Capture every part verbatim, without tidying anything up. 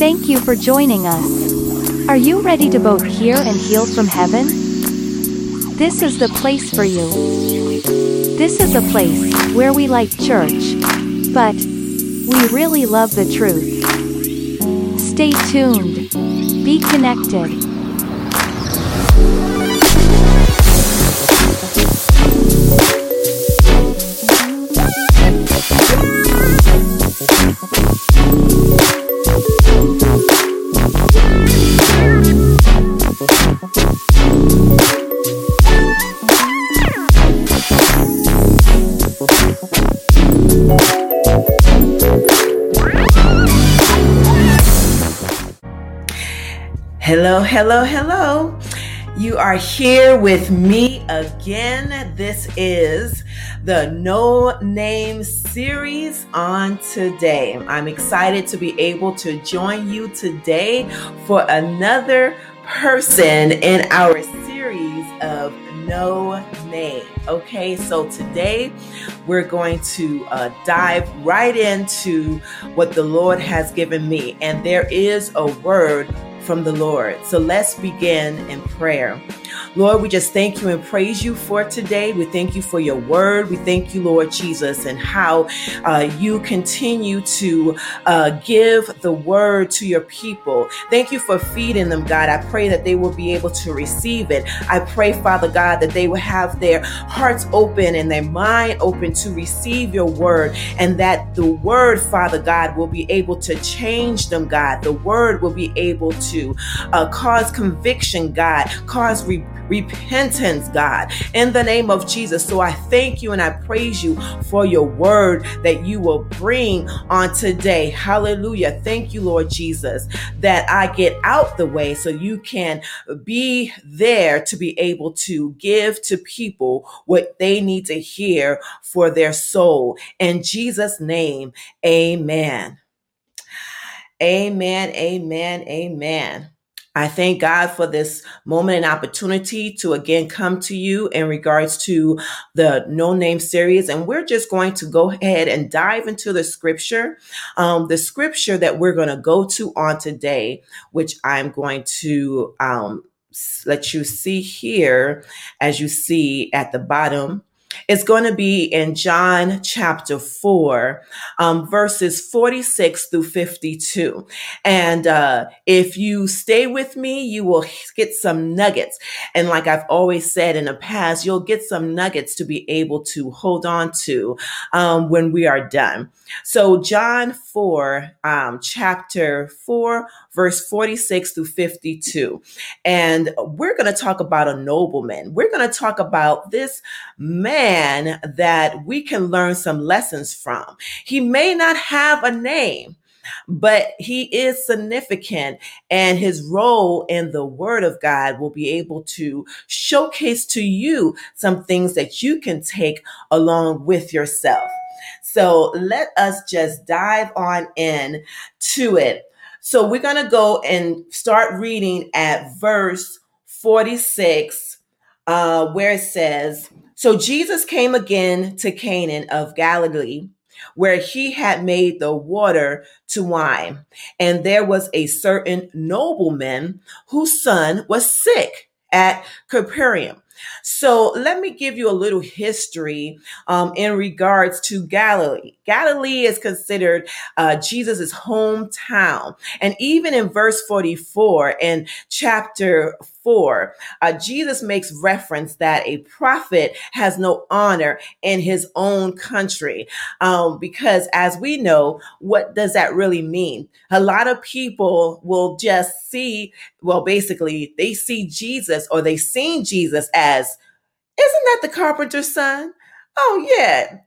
Thank you for joining us. Are you ready to both hear and heal from heaven? This is the place for you. This is a place where we like church, but we really love the truth. Stay tuned. Be connected. Hello, hello, hello. You are here with me again. This is the No Name series on today. I'm excited to be able to join you today for another person in our series of No Name. Okay, so today we're going to uh, dive right into what the Lord has given me. And there is a word from the Lord. So let's begin in prayer. Lord, we just thank you and praise you for today. We thank you for your word. We thank you, Lord Jesus, and how uh, you continue to uh, give the word to your people. Thank you for feeding them, God. I pray that they will be able to receive it. I pray, Father God, that they will have their hearts open and their mind open to receive your word, and that the word, Father God, will be able to change them, God. The word will be able to uh, cause conviction, God, cause repentance. Repentance, God, in the name of Jesus. So I thank you and I praise you for your word that you will bring on today. Hallelujah. Thank you, Lord Jesus, that I get out the way so you can be there to be able to give to people what they need to hear for their soul. In Jesus' name, amen. Amen, amen, amen. I thank God for this moment and opportunity to again come to you in regards to the No Name series. And we're just going to go ahead and dive into the scripture, um, the scripture that we're going to go to on today, which I'm going to um, let you see here, as you see at the bottom. It's going to be in John chapter four, um, verses forty-six through fifty-two. And uh, if you stay with me, you will get some nuggets. And like I've always said in the past, you'll get some nuggets to be able to hold on to um, when we are done. So John four, um, chapter four, verse forty-six through fifty-two. And we're going to talk about a nobleman. We're going to talk about this man that we can learn some lessons from. He may not have a name, but he is significant, and his role in the word of God will be able to showcase to you some things that you can take along with yourself. So let us just dive on in to it. So we're going to go and start reading at verse forty-six, uh, where it says, "So Jesus came again to Canaan of Galilee, where he had made the water to wine. And there was a certain nobleman whose son was sick at Capernaum." So let me give you a little history um, in regards to Galilee. Galilee is considered uh, Jesus's hometown. And even in verse forty-four in chapter four, uh, Jesus makes reference that a prophet has no honor in his own country. Um, because as we know, what does that really mean? A lot of people will just see, well, basically they see Jesus, or they seen Jesus as, As, isn't that the carpenter's son? Oh, yeah,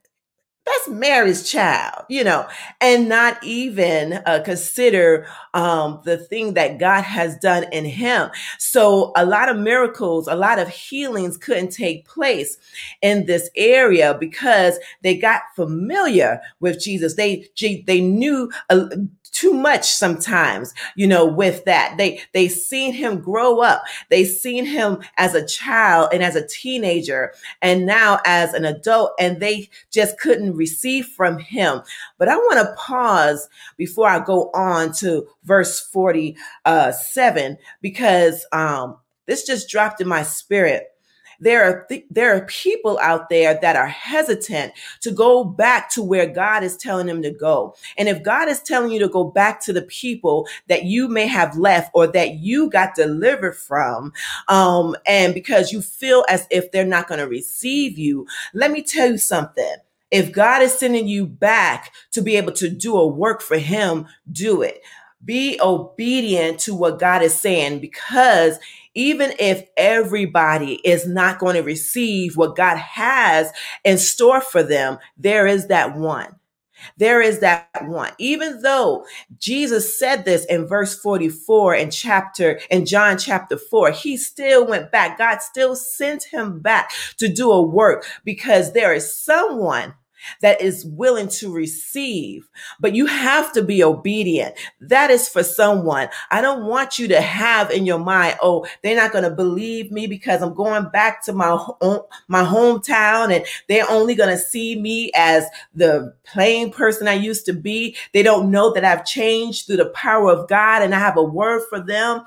that's Mary's child, you know, and not even uh, consider um, the thing that God has done in him. So a lot of miracles, a lot of healings couldn't take place in this area because they got familiar with Jesus. They, they knew uh, too much sometimes, you know, with that. They, they seen him grow up. They seen him as a child and as a teenager and now as an adult, and they just couldn't receive from him. But I want to pause before I go on to verse forty-seven, because um, this just dropped in my spirit. There are th- there are people out there that are hesitant to go back to where God is telling them to go. And if God is telling you to go back to the people that you may have left or that you got delivered from, um, and because you feel as if they're not going to receive you, let me tell you something. If God is sending you back to be able to do a work for him, do it. Be obedient to what God is saying, because even if everybody is not going to receive what God has in store for them, there is that one. There is that one. Even though Jesus said this in verse forty-four in chapter, in John chapter four, he still went back. God still sent him back to do a work, because there is someone that is willing to receive, but you have to be obedient. That is for someone. I don't want you to have in your mind, oh, they're not going to believe me because I'm going back to my own, my hometown, and they're only going to see me as the plain person I used to be. They don't know that I've changed through the power of God and I have a word for them.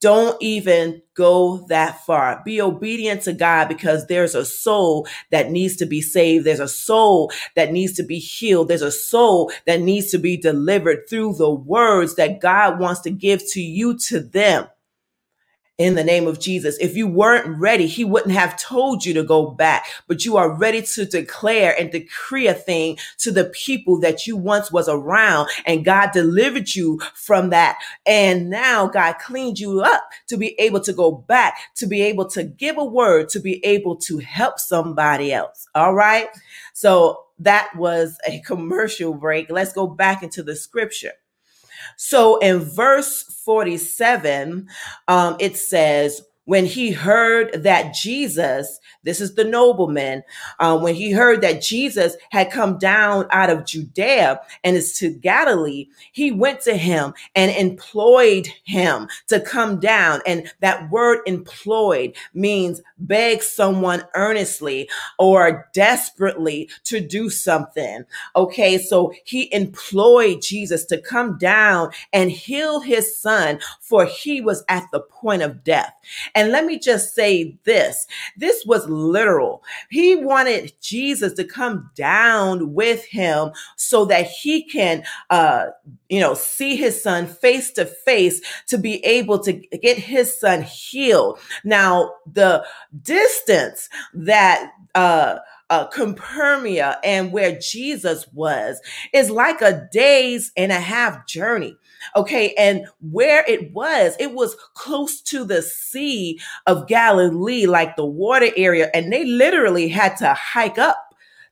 Don't even go that far. Be obedient to God, because there's a soul that needs to be saved. There's a soul that needs to be healed. There's a soul that needs to be delivered through the words that God wants to give to you, to them. In the name of Jesus, if you weren't ready, he wouldn't have told you to go back, but you are ready to declare and decree a thing to the people that you once was around, and God delivered you from that. And now God cleaned you up to be able to go back, to be able to give a word, to be able to help somebody else. All right. So that was a commercial break. Let's go back into the scripture. So in verse forty-seven, um, it says, when he heard that Jesus, this is the nobleman, uh, when he heard that Jesus had come down out of Judea and is to Galilee, he went to him and employed him to come down. And that word employed means beg someone earnestly or desperately to do something. Okay, so he employed Jesus to come down and heal his son, for he was at the point of death. And let me just say this, this was literal. He wanted Jesus to come down with him so that he can, uh, you know, see his son face to face, to be able to get his son healed. Now, the distance that, uh, Uh, Capernaum and where Jesus was is like a days and a half journey. Okay. And where it was, it was close to the Sea of Galilee, like the water area. And they literally had to hike up.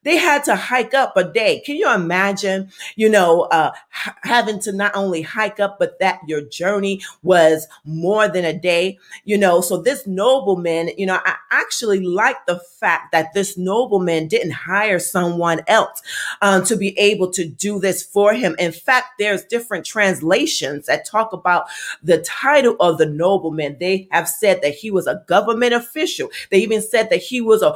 They had to hike up a day. Can you imagine, you know, uh, h- having to not only hike up, but that your journey was more than a day, you know? So this nobleman, you know, I actually like the fact that this nobleman didn't hire someone else um, to be able to do this for him. In fact, there's different translations that talk about the title of the nobleman. They have said that he was a government official. They even said that he was a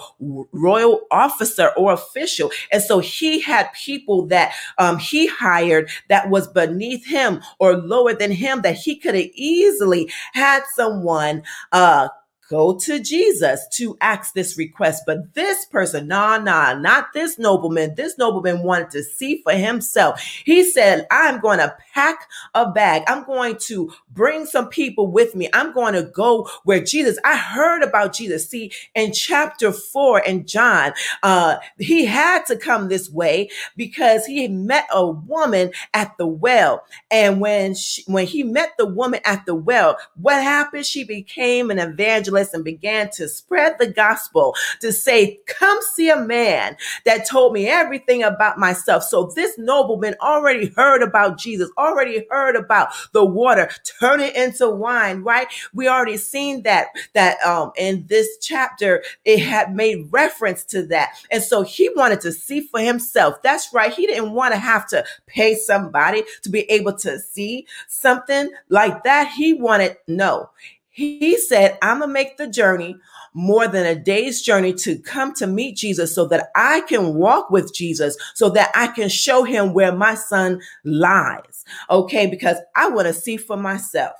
royal officer or official. Official. And so he had people that um, he hired that was beneath him or lower than him, that he could have easily had someone uh, go to Jesus to ask this request. But this person, nah, nah, not this nobleman. This nobleman wanted to see for himself. He said, I'm going to pack a bag. I'm going to bring some people with me. I'm going to go where Jesus, I heard about Jesus. See, in chapter four in John, uh, he had to come this way because he met a woman at the well. And when, she, when he met the woman at the well, what happened? She became an evangelist West and began to spread the gospel, to say, come see a man that told me everything about myself. So this nobleman already heard about Jesus, already heard about the water turning into wine, right? We already seen that, that um, in this chapter, it had made reference to that. And so he wanted to see for himself. That's right. He didn't want to have to pay somebody to be able to see something like that. He wanted, no, he said, I'm going to make the journey more than a day's journey to come to meet Jesus so that I can walk with Jesus, so that I can show him where my son lies. Okay, because I want to see for myself.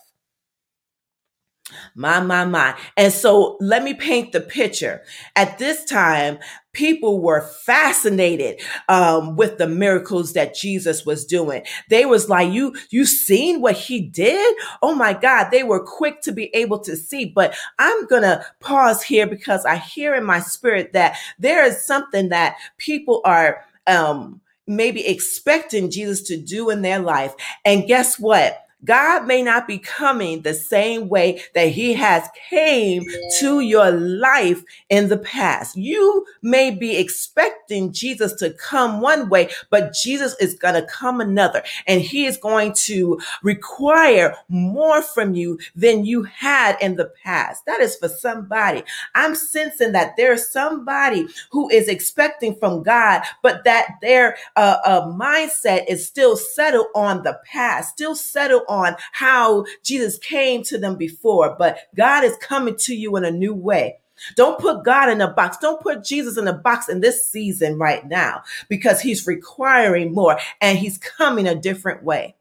My, my, my. And so let me paint the picture. At this time, people were fascinated um, with the miracles that Jesus was doing. They was like, you, you seen what he did? Oh my God. They were quick to be able to see, but I'm going to pause here because I hear in my spirit that there is something that people are um, maybe expecting Jesus to do in their life. And guess what? God may not be coming the same way that he has came to your life in the past. You may be expecting Jesus to come one way, but Jesus is going to come another, and he is going to require more from you than you had in the past. That is for somebody. I'm sensing that there's somebody who is expecting from God, but that their uh, uh, mindset is still settled on the past, still settled on how Jesus came to them before, but God is coming to you in a new way. Don't put God in a box. Don't put Jesus in a box in this season right now, because he's requiring more and he's coming a different way.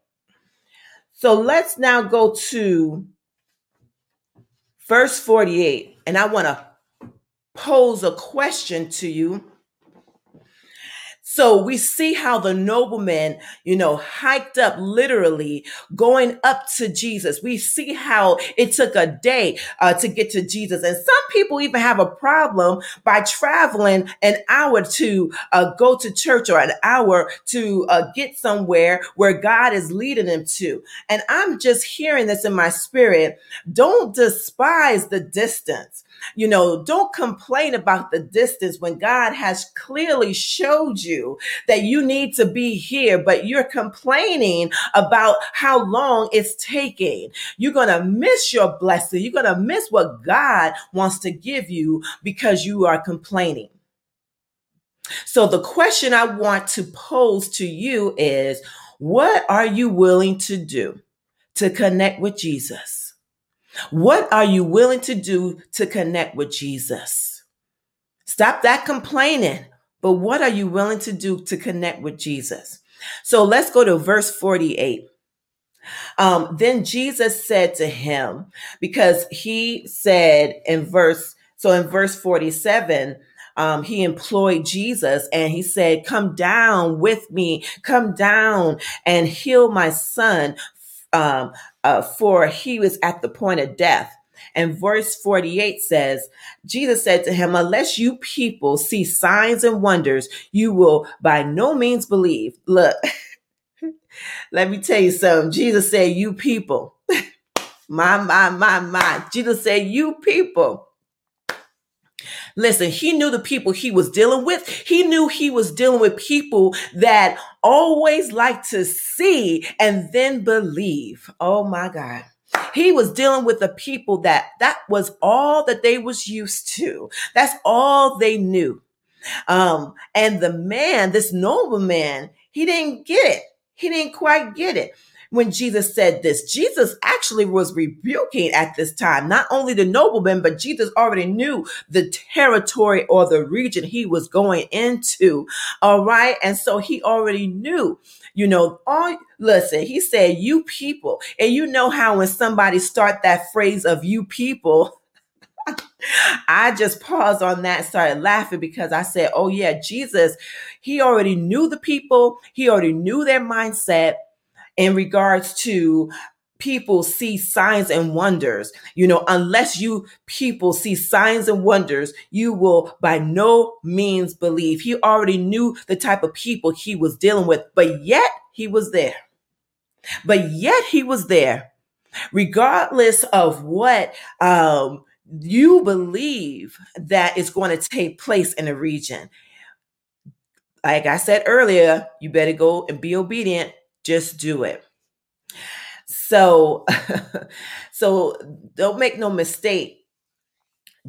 So let's now go to verse forty-eight. And I want to pose a question to you. So we see how the nobleman, you know, hiked up, literally going up to Jesus. We see how it took a day uh, to get to Jesus. And some people even have a problem by traveling an hour to uh, go to church or an hour to uh, get somewhere where God is leading them to. And I'm just hearing this in my spirit. Don't despise the distance. You know, don't complain about the distance when God has clearly showed you that you need to be here, but you're complaining about how long it's taking. You're going to miss your blessing. You're going to miss what God wants to give you because you are complaining. So the question I want to pose to you is, what are you willing to do to connect with Jesus? What are you willing to do to connect with Jesus? Stop that complaining, but what are you willing to do to connect with Jesus? So let's go to verse forty-eight. Um, then Jesus said to him, because he said in verse, so in verse forty-seven, Um, he employed Jesus and he said, come down with me, come down and heal my son. Um, uh, for he was at the point of death. And verse forty-eight says, Jesus said to him, unless you people see signs and wonders, you will by no means believe. Look, let me tell you something. Jesus said, you people, my, my, my, my. Jesus said, you people. Listen, he knew the people he was dealing with. He knew he was dealing with people that always like to see and then believe. Oh my God. He was dealing with the people that that was all that they was used to. That's all they knew. Um, and the man, this nobleman, he didn't get it. He didn't quite get it. When Jesus said this, Jesus actually was rebuking at this time, not only the nobleman, but Jesus already knew the territory or the region he was going into. All right. And so he already knew, you know, all. Listen, he said, you people. And you know how when somebody start that phrase of you people, I just paused on that, started laughing because I said, oh yeah, Jesus, he already knew the people. He already knew their mindset in regards to people see signs and wonders. You know, unless you people see signs and wonders, you will by no means believe. He already knew the type of people he was dealing with, but yet he was there. But yet he was there, regardless of what um, you believe that is going to take place in a region. Like I said earlier, you better go and be obedient. Just do it. So, so don't make no mistake.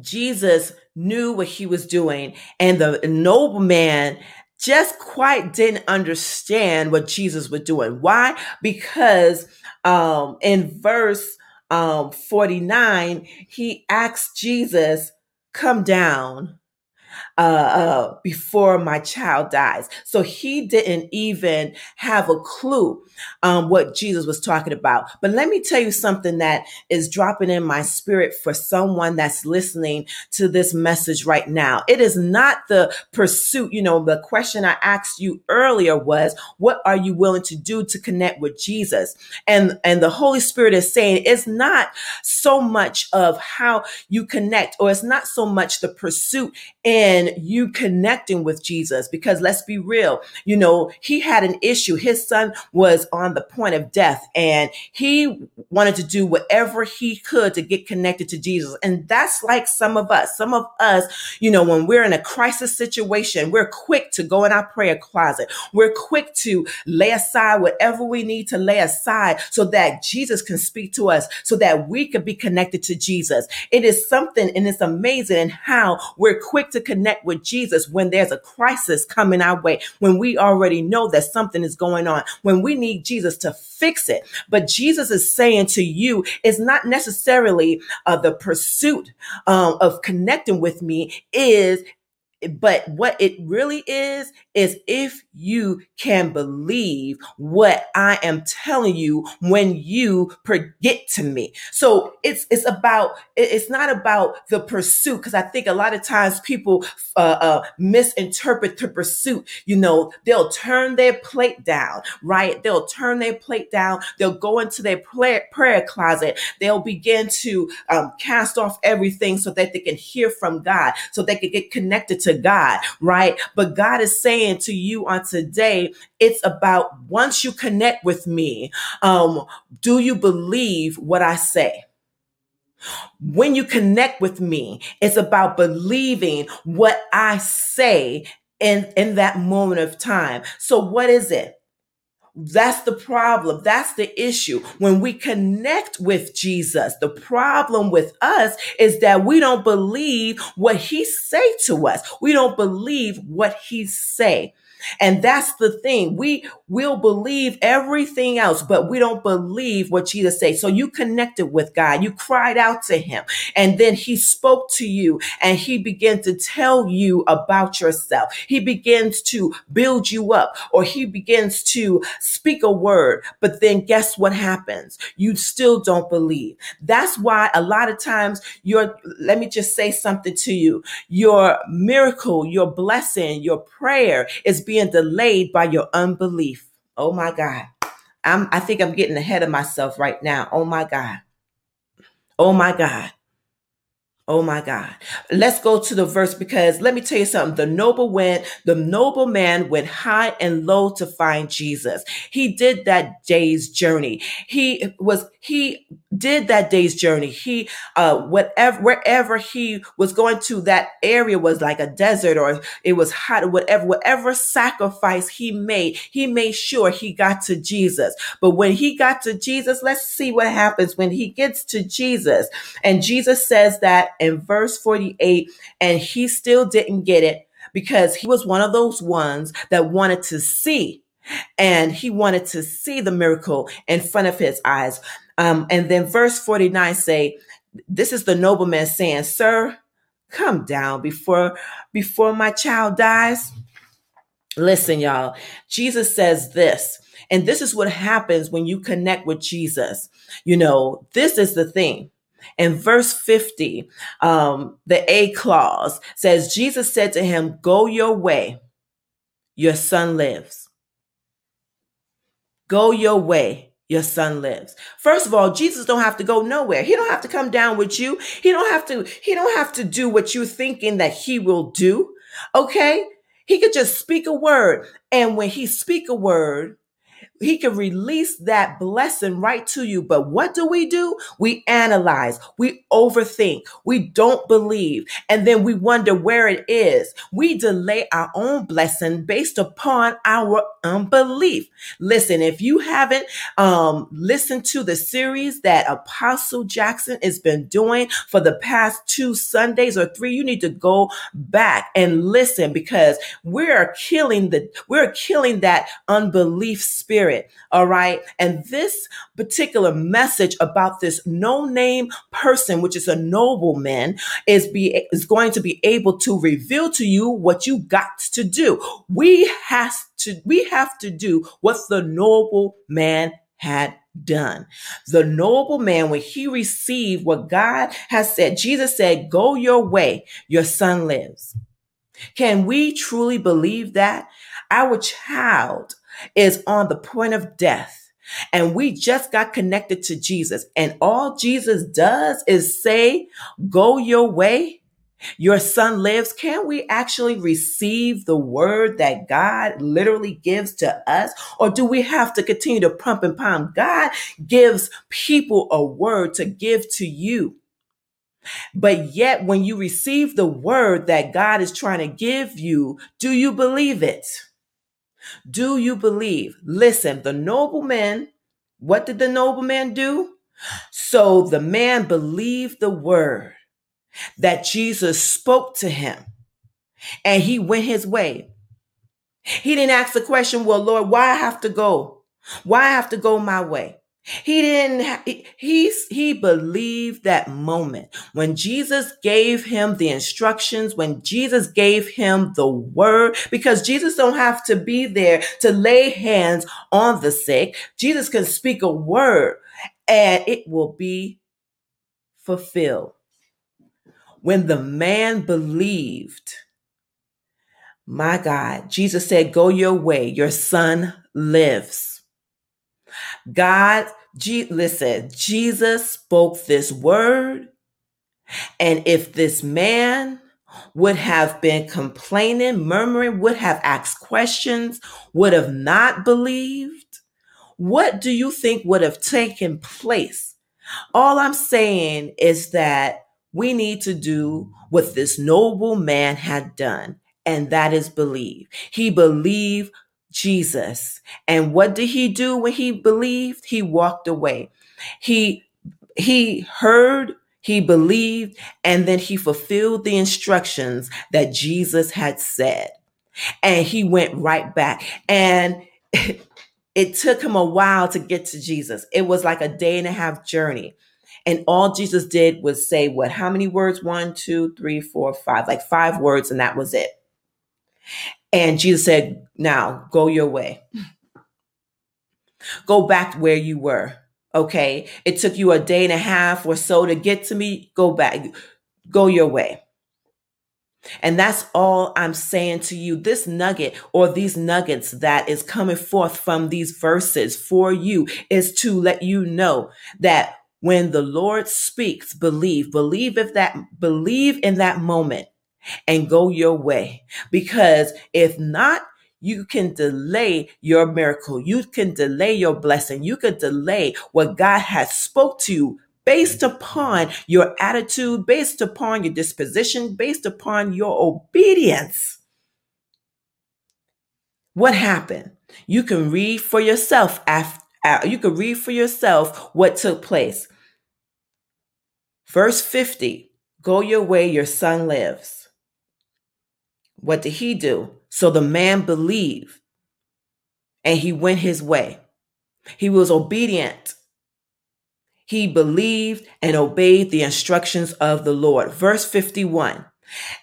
Jesus knew what he was doing, and the nobleman just quite didn't understand what Jesus was doing. Why? Because um, in verse um, forty-nine, he asked Jesus, come down uh, uh, before my child dies. So he didn't even have a clue um, what Jesus was talking about. But let me tell you something that is dropping in my spirit for someone that's listening to this message right now. It is not the pursuit. You know, the question I asked you earlier was, what are you willing to do to connect with Jesus? And, and the Holy Spirit is saying, it's not so much of how you connect, or it's not so much the pursuit and you connecting with Jesus, because let's be real. You know, he had an issue. His son was on the point of death, and he wanted to do whatever he could to get connected to Jesus. And that's like some of us. Some of us, you know, when we're in a crisis situation, we're quick to go in our prayer closet. We're quick to lay aside whatever we need to lay aside so that Jesus can speak to us, so that we could be connected to Jesus. It is something, and it's amazing how we're quick to connect with Jesus when there's a crisis coming our way, when we already know that something is going on, when we need Jesus to fix it. But Jesus is saying to you, it's not necessarily uh, the pursuit um, of connecting with me is, but what it really is, is if you can believe what I am telling you when you get to me. So it's it's about, it's not about the pursuit, because I think a lot of times people uh, uh, misinterpret the pursuit. You know, they'll turn their plate down, right? They'll turn their plate down. They'll go into their prayer, prayer closet. They'll begin to um, cast off everything so that they can hear from God, so they can get connected to God, right? But God is saying to you on today, it's about, once you connect with me, um, do you believe what I say? When you connect with me, it's about believing what I say in, in that moment of time. So what is it? That's the problem. That's the issue. When we connect with Jesus, the problem with us is that we don't believe what he say to us. We don't believe what he say. And that's the thing. We will believe everything else, but we don't believe what Jesus said. So you connected with God. You cried out to him, and then he spoke to you, and he began to tell you about yourself. He begins to build you up, or he begins to speak a word. But then guess what happens? You still don't believe. That's why a lot of times your, let me just say something to you. Your miracle, your blessing, your prayer is being being delayed by your unbelief. Oh my God. I'm, I think I'm getting ahead of myself right now. Oh my God. Oh my God. Oh my God. Let's go to the verse, because let me tell you something. The noble went, the nobleman went high and low to find Jesus. He did that day's journey. He was, he did that day's journey. He, uh, whatever, wherever he was going to, that area was like a desert, or it was hot, or whatever, whatever sacrifice he made, he made sure he got to Jesus. But when he got to Jesus, let's see what happens when he gets to Jesus. And Jesus says that in verse forty-eight, and he still didn't get it, because he was one of those ones that wanted to see, and he wanted to see the miracle in front of his eyes. Um, and then verse forty-nine say, this is the nobleman saying, sir, come down before, before my child dies. Listen, y'all, Jesus says this, and this is what happens when you connect with Jesus. You know, this is the thing. In verse fifty, um, the A clause says, Jesus said to him, go your way, your son lives. Go your way, your son lives. First of all, Jesus don't have to go nowhere. He don't have to come down with you. He don't have to, he don't have to do what you're thinking that he will do. Okay? He could just speak a word. And when he speak a word, he can release that blessing right to you. But what do we do? We analyze, we overthink, we don't believe, and then we wonder where it is. We delay our own blessing based upon our unbelief. Listen, if you haven't um, listened to the series that Apostle Jackson has been doing for the past two Sundays or three, you need to go back and listen, because we're killing the we're killing that unbelief spirit. All right. And this particular message about this no-name person, which is a nobleman, is be is going to be able to reveal to you what you got to do. We has to we have to do what the nobleman had done. The nobleman, when he received what God has said, Jesus said, "Go your way, your son lives." Can we truly believe that? Our child is on the point of death, and we just got connected to Jesus. And all Jesus does is say, "Go your way. Your son lives." Can we actually receive the word that God literally gives to us? Or do we have to continue to pump and pump? God gives people a word to give to you. But yet when you receive the word that God is trying to give you, do you believe it? Do you believe? Listen, the nobleman, what did the nobleman do? So the man believed the word that Jesus spoke to him, and he went his way. He didn't ask the question, "Well, Lord, why I have to go? Why I have to go my way?" He didn't, he, he, he believed that moment when Jesus gave him the instructions, when Jesus gave him the word, because Jesus don't have to be there to lay hands on the sick. Jesus can speak a word and it will be fulfilled. When the man believed, my God, Jesus said, "Go your way, your son lives." God, G- listen, Jesus spoke this word. And if this man would have been complaining, murmuring, would have asked questions, would have not believed, what do you think would have taken place? All I'm saying is that we need to do what this noble man had done, and that is believe. He believed Jesus. And what did he do when he believed? He walked away. He, he heard, he believed, and then he fulfilled the instructions that Jesus had said. And he went right back. And it took him a while to get to Jesus. It was like a day and a half journey. And all Jesus did was say, what, how many words? One, two, three, four, five, like five words. And that was it. And Jesus said, "Now go your way. Go back where you were. Okay. It took you a day and a half or so to get to me. Go back, go your way." And that's all I'm saying to you. This nugget or these nuggets that is coming forth from these verses for you is to let you know that when the Lord speaks, believe, believe if that, believe in that moment. And go your way, because if not, you can delay your miracle. You can delay your blessing. You could delay what God has spoke to you based upon your attitude, based upon your disposition, based upon your obedience. What happened? You can read for yourself. After, you can read for yourself what took place. Verse fifty, "Go your way, your son lives." What did he do? So the man believed and he went his way. He was obedient. He believed and obeyed the instructions of the Lord. Verse fifty-one.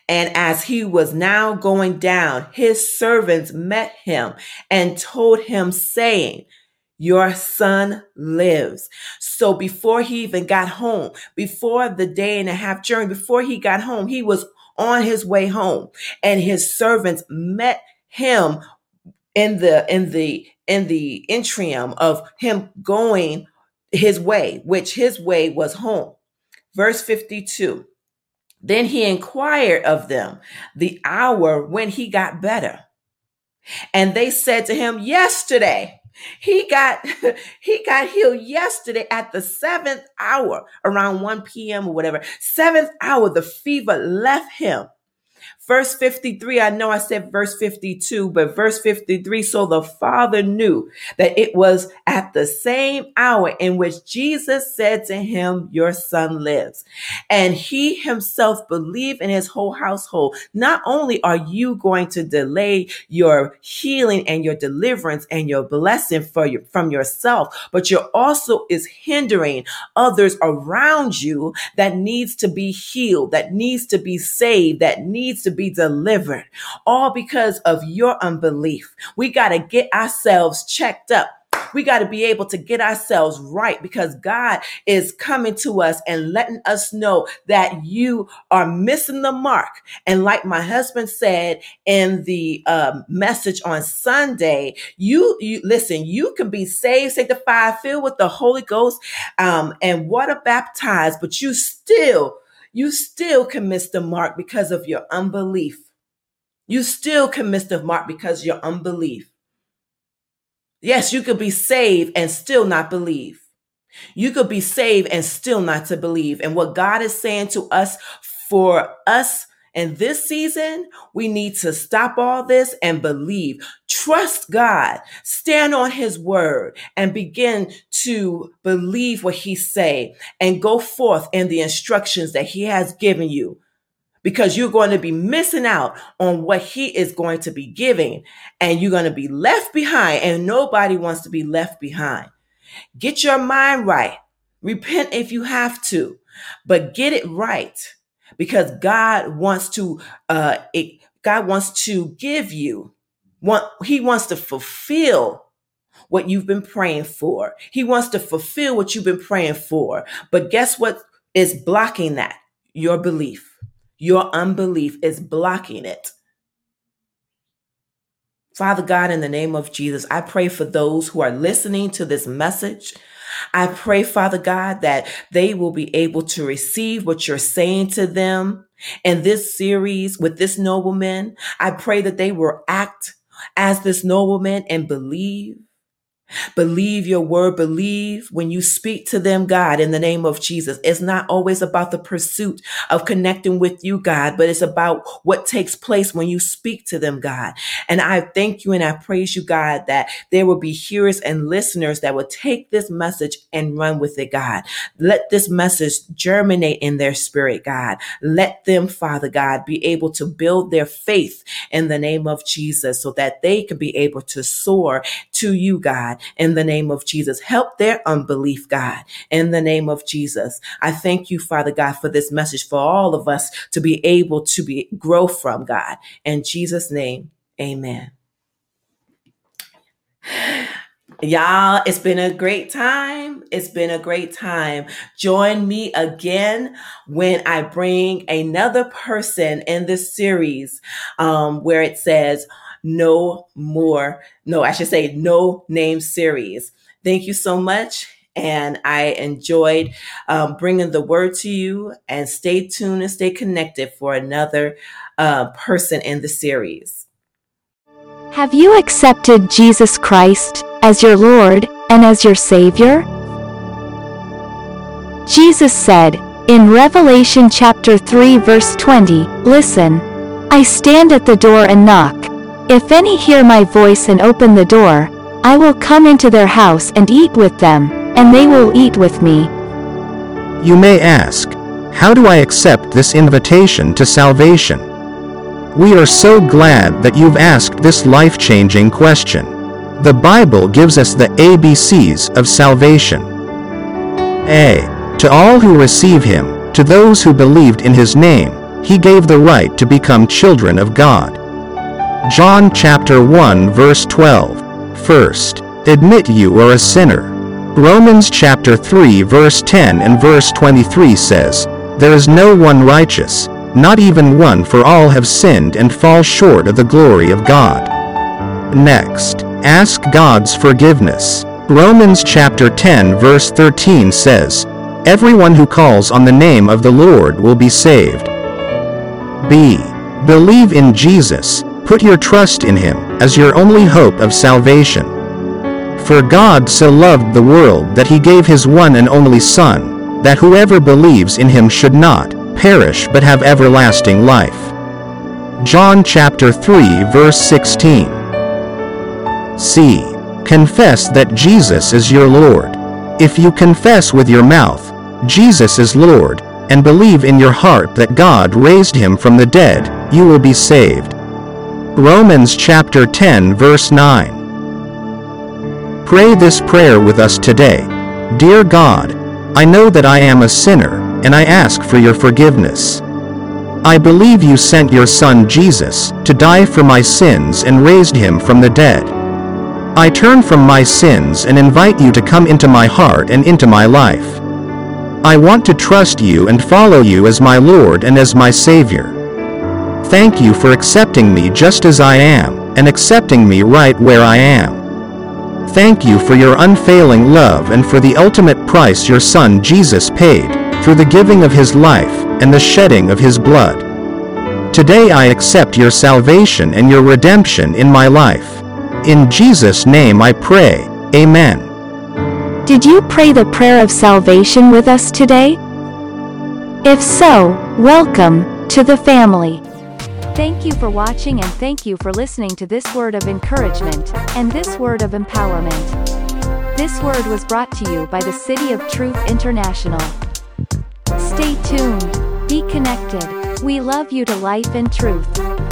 "And as he was now going down, his servants met him and told him, saying, 'Your son lives.'" So before he even got home, before the day and a half journey, before he got home, he was on his way home, and his servants met him in the in the in the interim of him going his way, which his way was home. Verse fifty-two. "Then he inquired of them the hour when he got better, and they said to him, 'Yesterday He got he got healed yesterday at the seventh hour, around one p.m. or whatever. Seventh hour, the fever left him. Verse fifty-three, I know I said verse fifty-two, but verse fifty-three, so the Father knew that it was at the same hour in which Jesus said to him, your son lives. And he himself believed in his whole household. Not only are you going to delay your healing and your deliverance and your blessing for you, from yourself, but you're also is hindering others around you that needs to be healed, that needs to be saved, that needs to be delivered, all because of your unbelief. We got to get ourselves checked up. We got to be able to get ourselves right, because God is coming to us and letting us know that you are missing the mark. And like my husband said in the um, message on Sunday, you, you listen, you can be saved, sanctified, filled with the Holy Ghost um, and water baptized, but you still You still can miss the mark because of your unbelief. You still can miss the mark because of your unbelief. Yes, you could be saved and still not believe. You could be saved and still not to believe. And what God is saying to us, for us in this season, we need to stop all this and believe. Trust God. Stand on his word and begin to believe what he say and go forth in the instructions that he has given you, because you're going to be missing out on what he is going to be giving, and you're going to be left behind, and nobody wants to be left behind. Get your mind right. Repent if you have to, but get it right. Because God wants to, uh, it, God wants to give you, want, he wants to fulfill what you've been praying for. He wants to fulfill what you've been praying for. But guess what is blocking that? Your belief. Your unbelief is blocking it. Father God, in the name of Jesus, I pray for those who are listening to this message. I pray, Father God, that they will be able to receive what you're saying to them in this series with this nobleman. I pray that they will act as this nobleman and believe. Believe your word. Believe when you speak to them, God, in the name of Jesus. It's not always about the pursuit of connecting with you, God, but it's about what takes place when you speak to them, God. And I thank you and I praise you, God, that there will be hearers and listeners that will take this message and run with it, God. Let this message germinate in their spirit, God. Let them, Father God, be able to build their faith in the name of Jesus, so that they can be able to soar to you, God. In the name of Jesus, help their unbelief, God. In the name of Jesus, I thank you, Father God, for this message for all of us to be able to be grow from, God. In Jesus' name, amen. Y'all, it's been a great time. It's been a great time. Join me again when I bring another person in this series, um, where it says, No more, no, I should say no name series. Thank you so much. And I enjoyed um, bringing the word to you, and stay tuned and stay connected for another uh, person in the series. Have you accepted Jesus Christ as your Lord and as your Savior? Jesus said in Revelation chapter three, verse twenty, listen, I stand at the door and knock. If any hear my voice and open the door, I will come into their house and eat with them, and they will eat with me. You may ask, how do I accept this invitation to salvation? We are so glad that you've asked this life-changing question. The Bible gives us the A B Cs of salvation. A. To all who receive him, to those who believed in his name, he gave the right to become children of God. John chapter one verse twelve. First, admit you are a sinner. Romans chapter three verse ten and verse twenty-three says, there is no one righteous, not even one, for all have sinned and fall short of the glory of God. Next, ask God's forgiveness. Romans chapter ten verse thirteen says, everyone who calls on the name of the Lord will be saved. B. Believe in Jesus. Put your trust in him as your only hope of salvation. For God so loved the world that he gave his one and only Son, that whoever believes in him should not perish but have everlasting life. John chapter three verse sixteen. C. Confess that Jesus is your Lord. If you confess with your mouth, Jesus is Lord, and believe in your heart that God raised him from the dead, you will be saved. Romans chapter ten verse nine. Pray this prayer with us today. Dear God, I know that I am a sinner, and I ask for your forgiveness. I believe you sent your Son Jesus to die for my sins and raised him from the dead. I turn from my sins and invite you to come into my heart and into my life. I want to trust you and follow you as my Lord and as my Savior. Thank you for accepting me just as I am, and accepting me right where I am. Thank you for your unfailing love and for the ultimate price your Son Jesus paid, through the giving of his life and the shedding of his blood. Today I accept your salvation and your redemption in my life. In Jesus' name I pray, Amen. Did you pray the prayer of salvation with us today? If so, welcome to the family. Thank you for watching and thank you for listening to this word of encouragement and this word of empowerment. This word was brought to you by the City of Truth International. Stay tuned, be connected, we love you to life and truth.